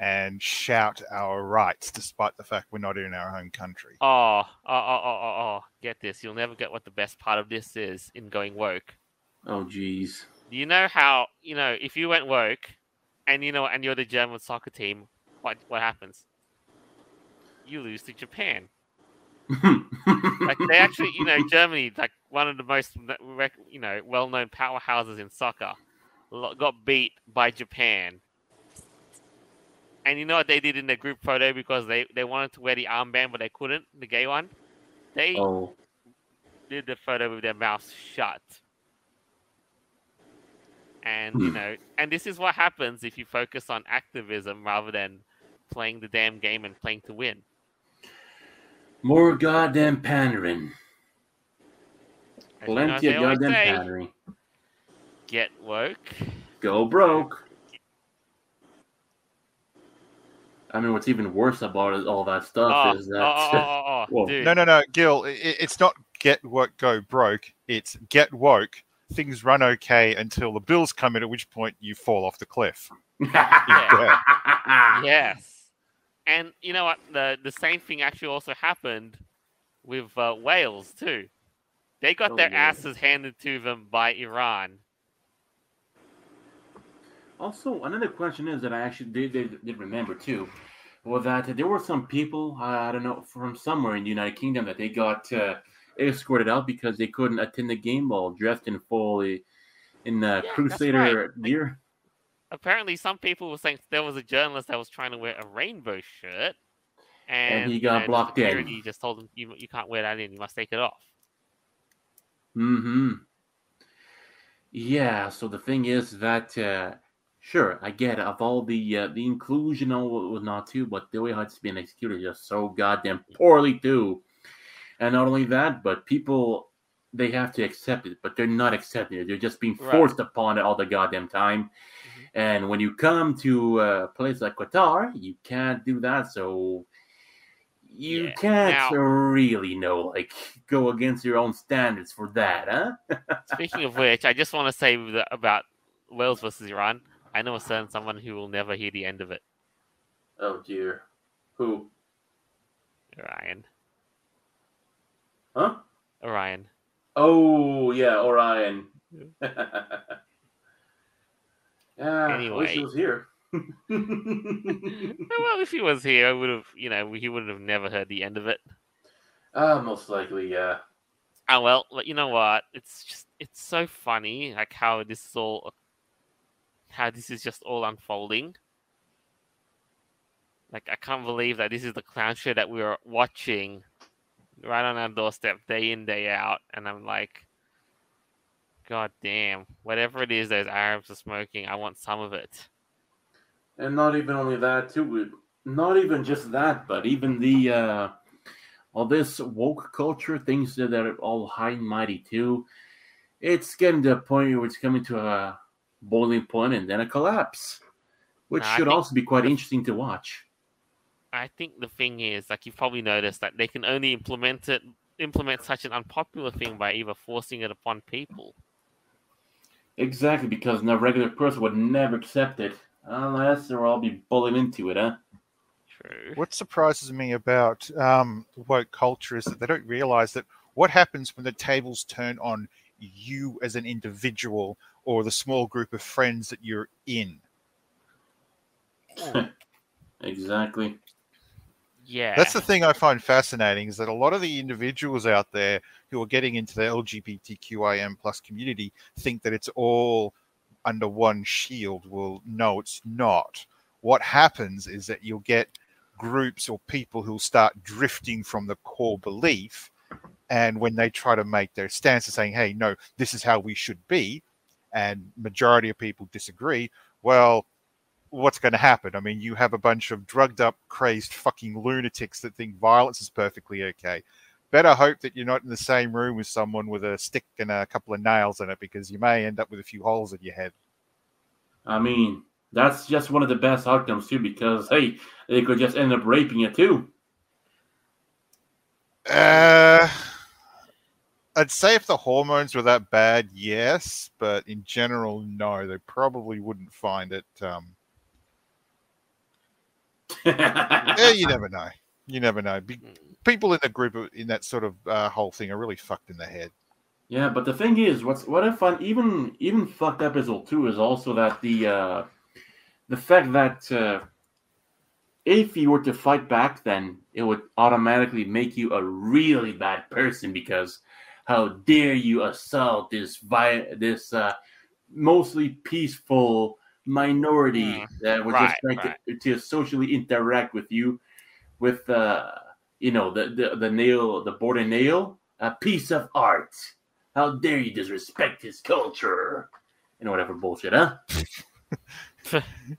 and shout our rights, despite the fact we're not in our home country. Oh, get this. You'll never get what the best part of this is in going woke. Oh, geez. You know how, you know, if you went woke and, you know, and you're the German soccer team, what happens? You lose to Japan. Like, they actually, you know, Germany, like one of the most, you know, well-known powerhouses in soccer, got beat by Japan. And you know what they did in the group photo, because they wanted to wear the armband, but they couldn't, the gay one? They did the photo with their mouth shut. And, you know, and this is what happens if you focus on activism rather than playing the damn game and playing to win. More goddamn pandering. Plenty of goddamn pandering. Get woke. Go broke. I mean, what's even worse about it, all that stuff is that... No, Gil, it's not get woke, go broke. It's get woke, things run okay until the bills come in, at which point you fall off the cliff. Yes. And you know what? The same thing actually also happened with Wales too. They got their asses handed to them by Iran. Also, another question is that I actually did remember too, was that there were some people, I don't know, from somewhere in the United Kingdom that they got escorted out because they couldn't attend the game while dressed in full Crusader gear. Like, apparently, some people were saying there was a journalist that was trying to wear a rainbow shirt, and he got blocked in. He just told him, "You can't wear that in. You must take it off." Mm-hmm. Yeah. So the thing is that, sure, I get it. Of all the inclusion, all was not too, but the way how it's been executed just so goddamn poorly too. And not only that, but people, they have to accept it, but they're not accepting it. They're just being forced upon it all the goddamn time. Mm-hmm. And when you come to a place like Qatar, you can't do that. So you can't really go against your own standards for that, huh? Speaking of which, I just want to say about Wales versus Iran, I know a certain someone who will never hear the end of it. Oh, dear. Who? Orion. Huh? Orion. Oh, yeah, Orion. Anyway. I wish he was here. Well, if he was here, I would have, he would have never heard the end of it. Most likely, yeah. Oh, well, you know what? It's so funny, like, how this is just all unfolding. Like, I can't believe that this is the clown show that we are watching right on our doorstep, day in, day out, and I'm like, God damn, whatever it is those Arabs are smoking, I want some of it. And not even only that, too, not even just that, but even the, all this woke culture, things that are all high and mighty, too, it's getting to a point where it's coming to a boiling point and then a collapse, which should also be quite interesting to watch. I think the thing is, like, you've probably noticed that they can only implement such an unpopular thing by either forcing it upon people. Exactly, because a regular person would never accept it unless they'll all be bullied into it, huh? True. What surprises me about woke culture is that they don't realize that what happens when the tables turn on you as an individual or the small group of friends that you're in. Exactly. Yeah. That's the thing I find fascinating is that a lot of the individuals out there who are getting into the LGBTQIM plus community think that it's all under one shield. Well, no, it's not. What happens is that you'll get groups or people who'll start drifting from the core belief. And when they try to make their stance of saying, hey, no, this is how we should be, and majority of people disagree, well, what's going to happen? I mean, you have a bunch of drugged up, crazed fucking lunatics that think violence is perfectly okay. Better hope that you're not in the same room with someone with a stick and a couple of nails in it, because you may end up with a few holes in your head. I mean, that's just one of the best outcomes too, because, hey, they could just end up raping you too. I'd say if the hormones were that bad, yes, but in general, no, they probably wouldn't find it. Yeah, you never know. You never know. People in the group in that sort of whole thing are really fucked in the head. Yeah, but the thing is, what I find even fucked up as well too is also that the fact that if you were to fight back, then it would automatically make you a really bad person, because how dare you assault this mostly peaceful minority that was just trying to socially interact with you with the nail, the board and nail, a piece of art. How dare you disrespect his culture and whatever bullshit, huh?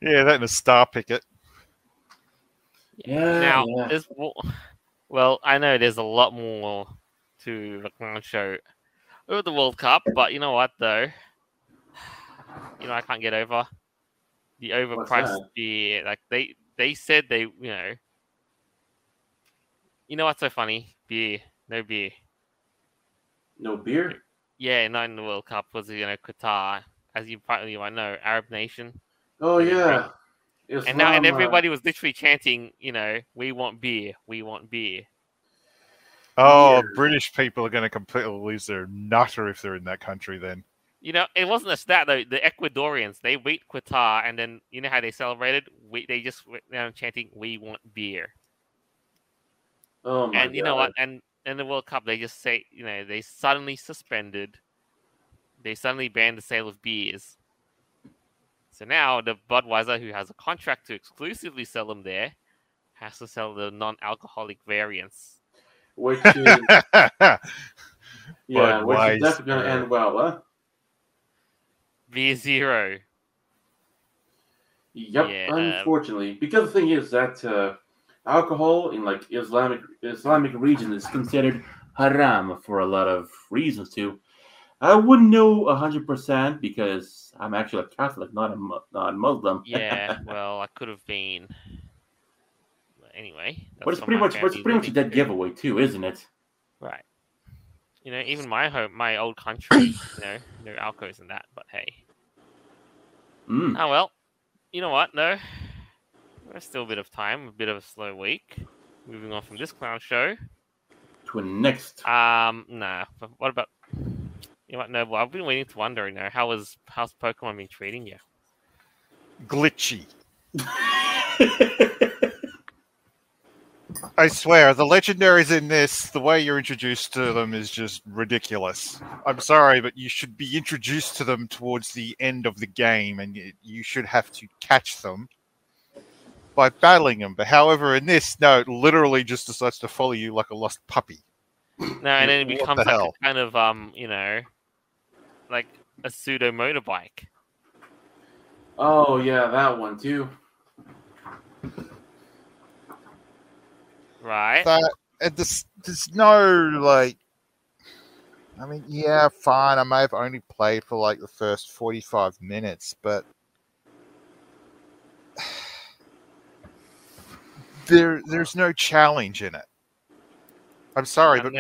Yeah, that and a star picket. Yeah. Now, well, I know there's a lot more to the clown show with the World Cup, but you know what though? You know, I can't get over the overpriced beer. Like they said they, you know what's so funny? Beer, no beer, no beer. Yeah, not in the World Cup was Qatar, as you probably might know, Arab nation. Oh yeah, and everybody was literally chanting, we want beer, we want beer. Oh, beer. British people are going to completely lose their nutter if they're in that country then. You know, it wasn't just that, though. The Ecuadorians, they wait Qatar, and then you know how they celebrated? They just went down chanting, "We want beer." Oh my God. You know what? And in the World Cup, they just say, you know, they suddenly suspended. They suddenly banned the sale of beers. So now the Budweiser, who has a contract to exclusively sell them there, has to sell the non-alcoholic variants. Which is... yeah, which is definitely going to end well, huh? Beer zero. Yep, yeah, unfortunately. Because the thing is that alcohol in like Islamic region is considered haram for a lot of reasons too. I wouldn't know 100% because I'm actually a Catholic, not a Muslim. Yeah, well, I could have been. But anyway, but it's pretty much a dead giveaway too, isn't it? Right. You know, even my old country, you know, no alcohol and that. But hey, oh well. You know what? No, there's still a bit of time, a bit of a slow week. Moving on from this clown show to a next. Nah. But what about? You know what, Noble? I've been waiting to wonder, you know, how's Pokemon been treating you? Glitchy. I swear, the legendaries in this, the way you're introduced to them is just ridiculous. I'm sorry, but you should be introduced to them towards the end of the game, and you should have to catch them by battling them. But however, in this, no, it literally just decides to follow you like a lost puppy. No, and then it becomes like a kind of, you know, like a pseudo motorbike. Oh, yeah, that one too. Right. There's no, like, I mean, yeah, fine. I may have only played for like the first 45 minutes, but there's no challenge in it. I'm sorry, but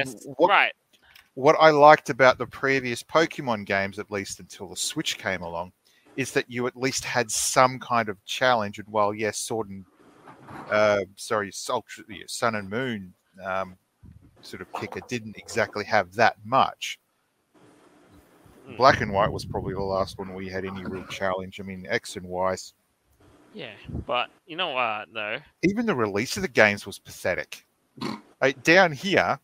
what I liked about the previous Pokemon games, at least until the Switch came along, is that you at least had some kind of challenge. And while, yes, Sun and Moon sort of kicker didn't exactly have that much. Black and White was probably the last one where you had any real challenge. I mean, X and Y's. Yeah, but you know what, though? Even the release of the games was pathetic. Down here,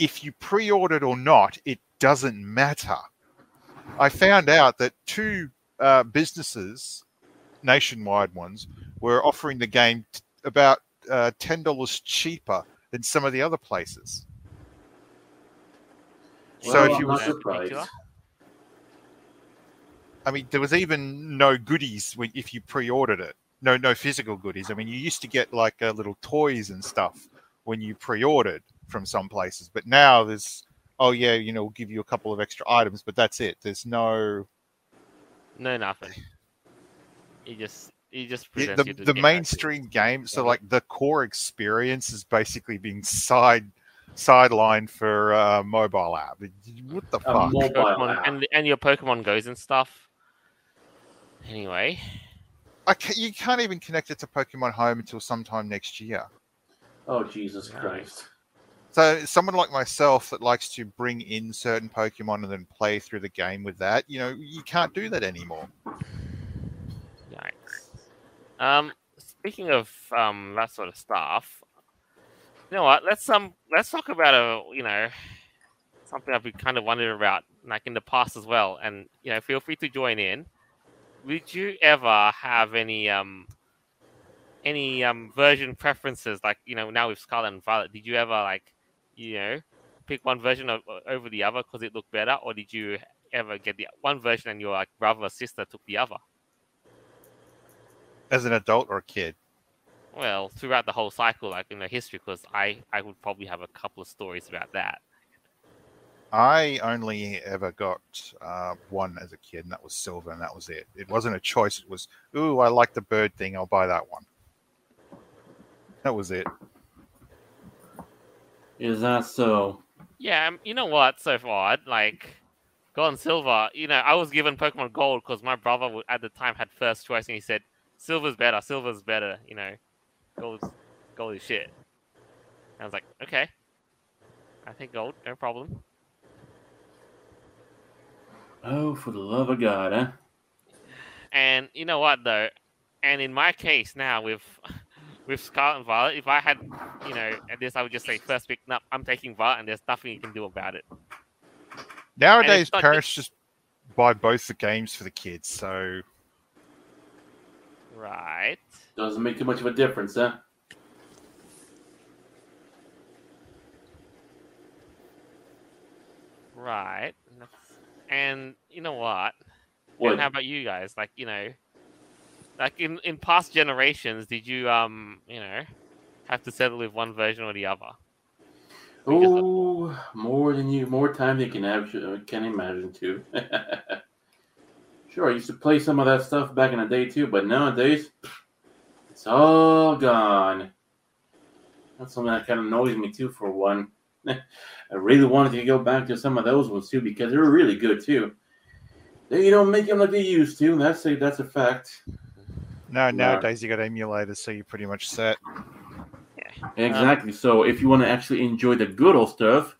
if you pre-ordered or not, it doesn't matter. I found out that two businesses, nationwide ones, were offering the game about $10 cheaper than some of the other places. Well, so if you were, I mean, there was even no goodies if you pre-ordered it. No physical goodies. I mean, you used to get like little toys and stuff when you pre-ordered from some places, but now there's, oh yeah, you know, we'll give you a couple of extra items, but that's it. There's no nothing. You just present the mainstream game. So like the core experience is basically being sidelined for mobile app. What the fuck? Pokemon, and your Pokemon Go's and stuff. Anyway, you can't even connect it to Pokemon Home until sometime next year. Oh, Jesus Christ. So someone like myself that likes to bring in certain Pokemon and then play through the game with that, you know, you can't do that anymore. Nice. Speaking of that sort of stuff, you know what? Let's talk about something I've been kind of wondering about, like in the past as well. And you know, feel free to join in. Would you ever have any version preferences, like, you know, now with Scarlet and Violet, did you ever, like, you know, pick one version over the other because it looked better, or did you ever get the one version and your, like, brother or sister took the other? As an adult or a kid? Well, throughout the whole cycle, like, in the history, because I would probably have a couple of stories about that. I only ever got one as a kid, and that was Silver, and that was it. It wasn't a choice. It was, ooh, I like the bird thing, I'll buy that one. That was it. Is that so? Yeah, you know what? So far, like Gold and Silver, you know, I was given Pokemon Gold because my brother at the time had first choice, and he said, Silver's better, you know, Gold is shit. And I was like, okay, I think Gold, no problem. Oh, for the love of God, huh? And you know what, though? And in my case now, with Scarlet and Violet, if I had, you know, at this, I would just say, first pick, no, I'm taking Violet, and there's nothing you can do about it. Nowadays, parents just buy both the games for the kids, so... Right. Doesn't make too much of a difference, huh? Right. And you know what? What? And how about you guys? Like, you know, like in past generations, did you, you know, have to settle with one version or the other? Oh, more time than you can imagine, too. Sure, I used to play some of that stuff back in the day, too, but nowadays, it's all gone. That's something that kind of annoys me, too, for one. I really wanted to go back to some of those ones, too, because they were really good, too. They don't make them like they used to. That's a fact. No, nowadays you got emulators, so you're pretty much set. Yeah. Exactly. So if you want to actually enjoy the good old stuff,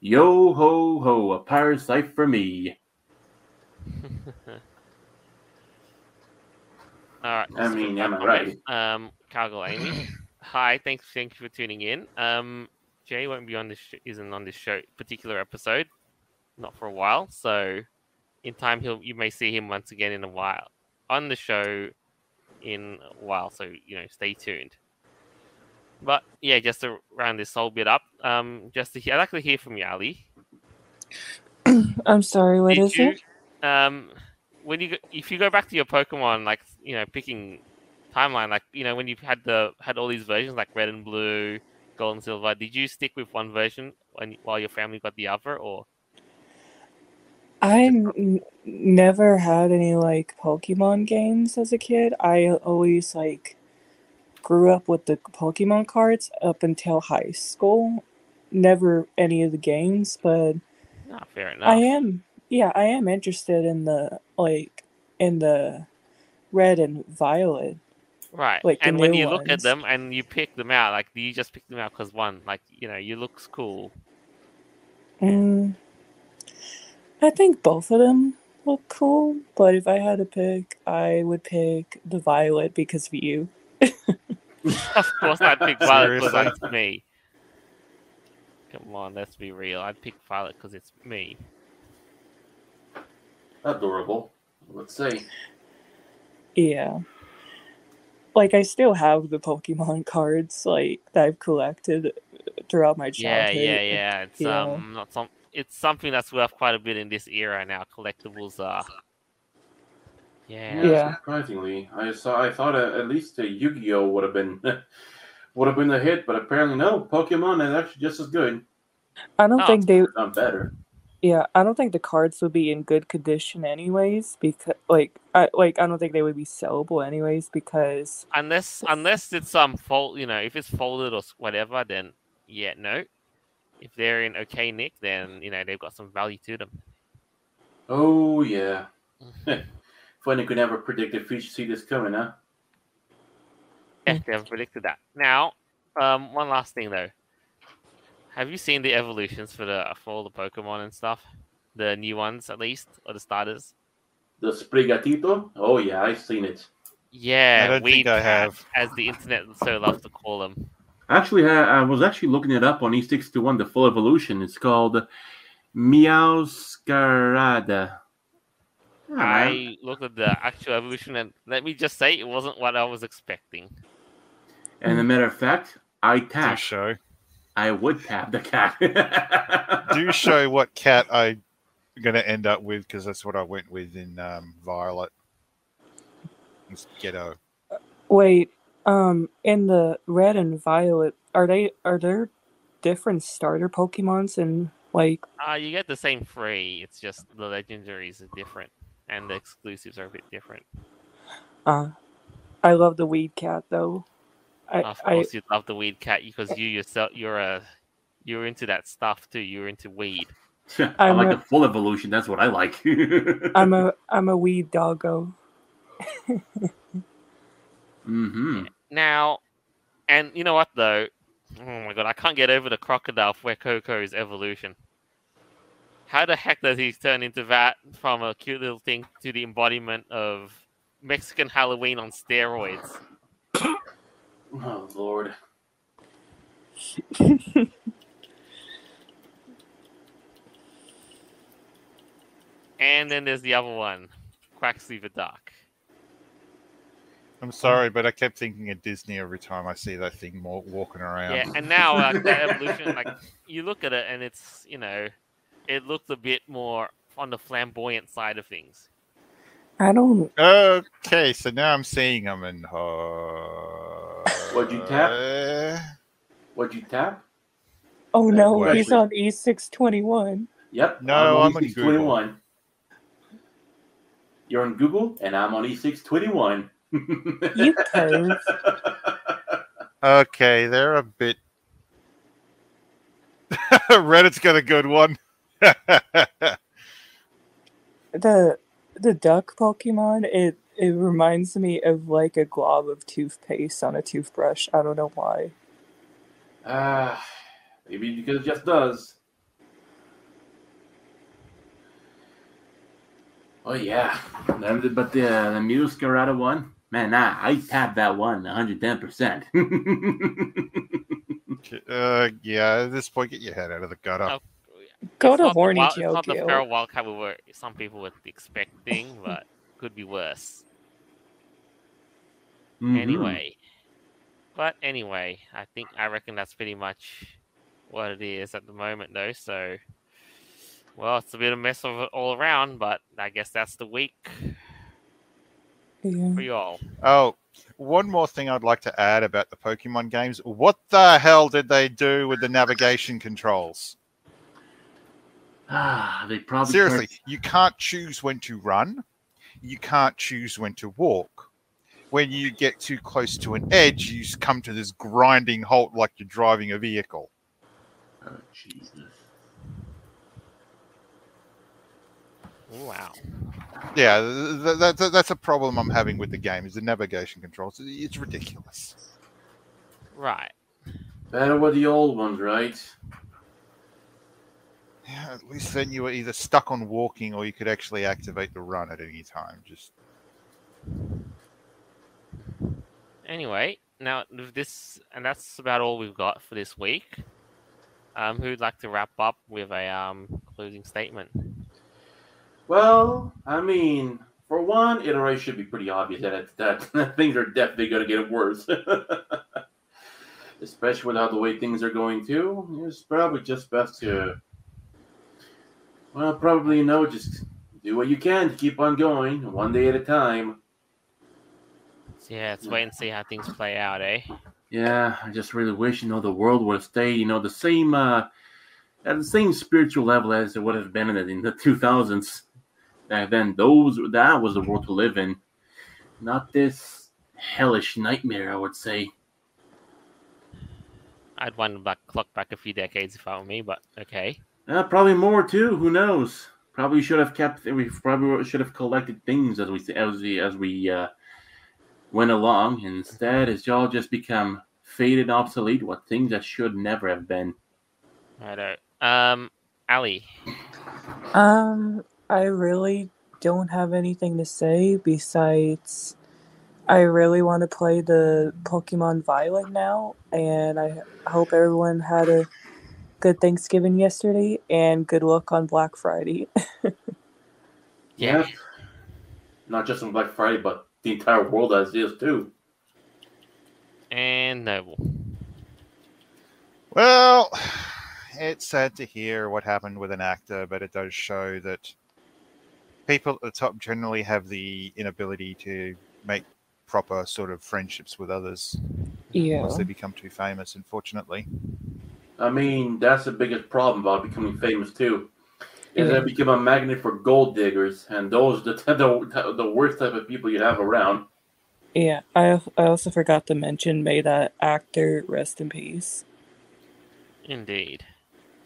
yo-ho-ho, a pirate site for me. All right. I mean, am I right? Cargill Amy. Hi, thanks for tuning in. Jay won't be on this isn't on this show particular episode, not for a while. So in time, you may see him once again in a while on the show in a while. So you know, stay tuned. But yeah, just to round this whole bit up, I'd like to hear from you, Ali. I'm sorry, what is it? When if you go back to your Pokemon, like you know, picking timeline, like you know, when you've had all these versions like Red and Blue, Gold and Silver, did you stick with one version while your family got the other, or? I never had any like Pokemon games as a kid. I always like grew up with the Pokemon cards up until high school. Never any of the games, but not fair enough. I am interested in the Red and Violet. Right, like, and when you look at them and you pick them out, like, do you just pick them out because one, like, you know, you look cool? I think both of them look cool, but if I had to pick, I would pick the Violet because of you. Of course, I'd pick Violet because that's me. Come on, let's be real. I'd pick Violet because it's me. Adorable. Let's see. Yeah. Like, I still have the Pokemon cards, like, that I've collected throughout my childhood. Yeah. It's something that's worth quite a bit in this era now. Collectibles are... Yeah. Surprisingly. I thought at least a Yu-Gi-Oh! would have been a hit, but apparently no. Pokemon is actually just as good. I don't think they... Not better. Yeah, I don't think the cards would be in good condition anyways, because I don't think they would be sellable anyways, because unless it's fold, you know, if it's folded or whatever, then yeah, no. If they're in okay nick, then you know they've got some value to them. Oh yeah, funny could never predict if you see this coming, huh? Yeah, they haven't predicted that. Now, one last thing though. Have you seen the evolutions for all the Pokemon and stuff? The new ones, at least, or the starters? The Sprigatito? Oh, yeah, I've seen it. Yeah, I don't think I have. As the internet so loves to call them. Actually, I was actually looking it up on E621, the full evolution. It's called Meowscarada. I looked at the actual evolution, and let me just say, it wasn't what I was expecting. And a matter of fact, I would tap the cat. Do show what cat I'm going to end up with, because that's what I went with in Violet. It's Ghetto. Wait, in the Red and Violet, are there different starter Pokemons and like? You get the same three. It's just the legendaries are different, and the exclusives are a bit different. I love the Weed Cat though. Of course, you'd love the Weed Cat because you yourself you're into that stuff too. You're into weed. I like the full evolution. That's what I like. I'm a weed doggo. Mm-hmm. Now, and you know what though? Oh my God, I can't get over the crocodile for Coco's evolution. How the heck does he turn into that from a cute little thing to the embodiment of Mexican Halloween on steroids? Oh, Lord. And then there's the other one, Quacksleeve the Dark. I'm sorry, but I kept thinking of Disney every time I see that thing more walking around. Yeah, and now that evolution, like you look at it and it's, you know, it looked a bit more on the flamboyant side of things. I don't. Okay, so now I'm seeing them and. What'd you tap? What'd you tap? Oh no, he's on E621. Yep. No, I'm on E621. You're on Google, and I'm on E621. You curve. Okay, they're a bit. Reddit's got a good one. The duck Pokemon, it reminds me of like a glob of toothpaste on a toothbrush. I don't know why. Maybe because it just does. Oh yeah, but the Muscarata one, man, I tapped that one 110%. Yeah, at this point, get your head out of the gutter. Oh, yeah. Go to horny Tokyo. It's not the feral World Cup some people were expecting, but could be worse. Mm-hmm. Anyway, I reckon that's pretty much what it is at the moment, though. So. Well, it's a bit of a mess of it all around, but I guess that's the week for you all. Oh, one more thing I'd like to add about the Pokemon games. What the hell did they do with the navigation controls? They probably seriously, you can't choose when to run. You can't choose when to walk. When you get too close to an edge, you come to this grinding halt like you're driving a vehicle. Oh, Jesus. Wow. Yeah, that's a problem I'm having with the game, is the navigation controls. It's ridiculous. Right. Better with the old ones, right? Yeah, at least then you were either stuck on walking or you could actually activate the run at any time. Just. Anyway, now with this, and that's about all we've got for this week. Who'd like to wrap up with a closing statement? Well, I mean, for one, it already should be pretty obvious that things are definitely going to get worse. Especially without the way things are going, too. It's probably just best to, well, probably, you know, just do what you can to keep on going, one day at a time. Yeah, let's wait and see how things play out, eh? Yeah, I just really wish, you know, the world would have stayed, you know, the same, at the same spiritual level as it would have been in the 2000s. Back then, that was the world to live in. Not this hellish nightmare, I would say. I'd want to clock back a few decades if I were me, but okay. Probably more too. Who knows? We probably should have collected things as we went along. Instead, it's all just become faded, obsolete. What things that should never have been. Righto. Ally. I really don't have anything to say besides I really want to play the Pokemon Violet now, and I hope everyone had a good Thanksgiving yesterday and good luck on Black Friday. Yeah. Not just on Black Friday, but the entire world as is too. And Noble. Well, it's sad to hear what happened with an actor, but it does show that people at the top generally have the inability to make proper sort of friendships with others once they become too famous, unfortunately. I mean, that's the biggest problem about becoming famous, too, is that I become a magnet for gold diggers, and those are the worst type of people you have around. Yeah, I also forgot to mention, may that actor rest in peace. Indeed.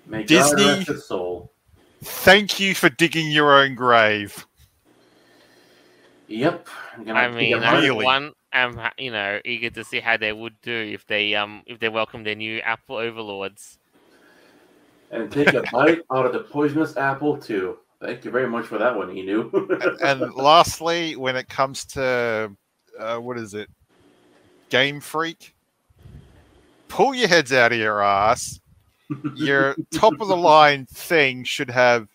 May Disney, God rest his soul. Thank you for digging your own grave. Yep. I'm eager to see how they would do if they welcome their new Apple overlords. And take a bite out of the poisonous apple, too. Thank you very much for that one, Enu. And lastly, when it comes to, what is it, Game Freak, pull your heads out of your ass. Your top-of-the-line thing should have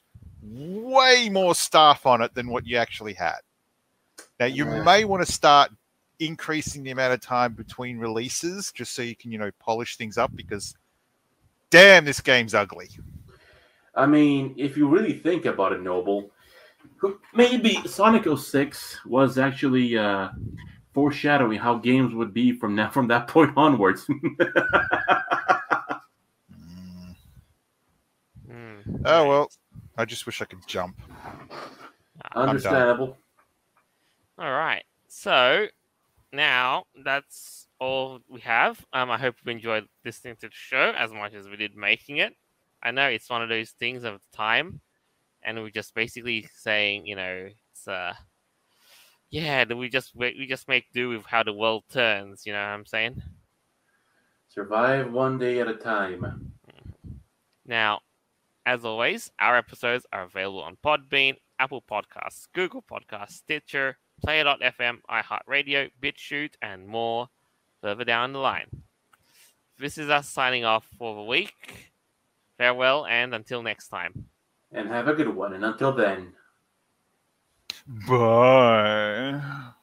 way more staff on it than what you actually had. Now, you may want to start increasing the amount of time between releases just so you can, you know, polish things up because, damn, this game's ugly. I mean, if you really think about it, Noble, maybe Sonic 06 was actually foreshadowing how games would be from that point onwards. Oh, well, I just wish I could jump. Understandable. All right. So now that's all we have. I hope you enjoyed listening to the show as much as we did making it. I know it's one of those things of time, and we're just basically saying, you know, it's we just make do with how the world turns. You know what I'm saying? Survive one day at a time. Now, as always, our episodes are available on Podbean, Apple Podcasts, Google Podcasts, Stitcher, Player.fm, iHeartRadio, BitChute, and more further down the line. This is us signing off for the week. Farewell, and until next time. And have a good one, and until then. Bye.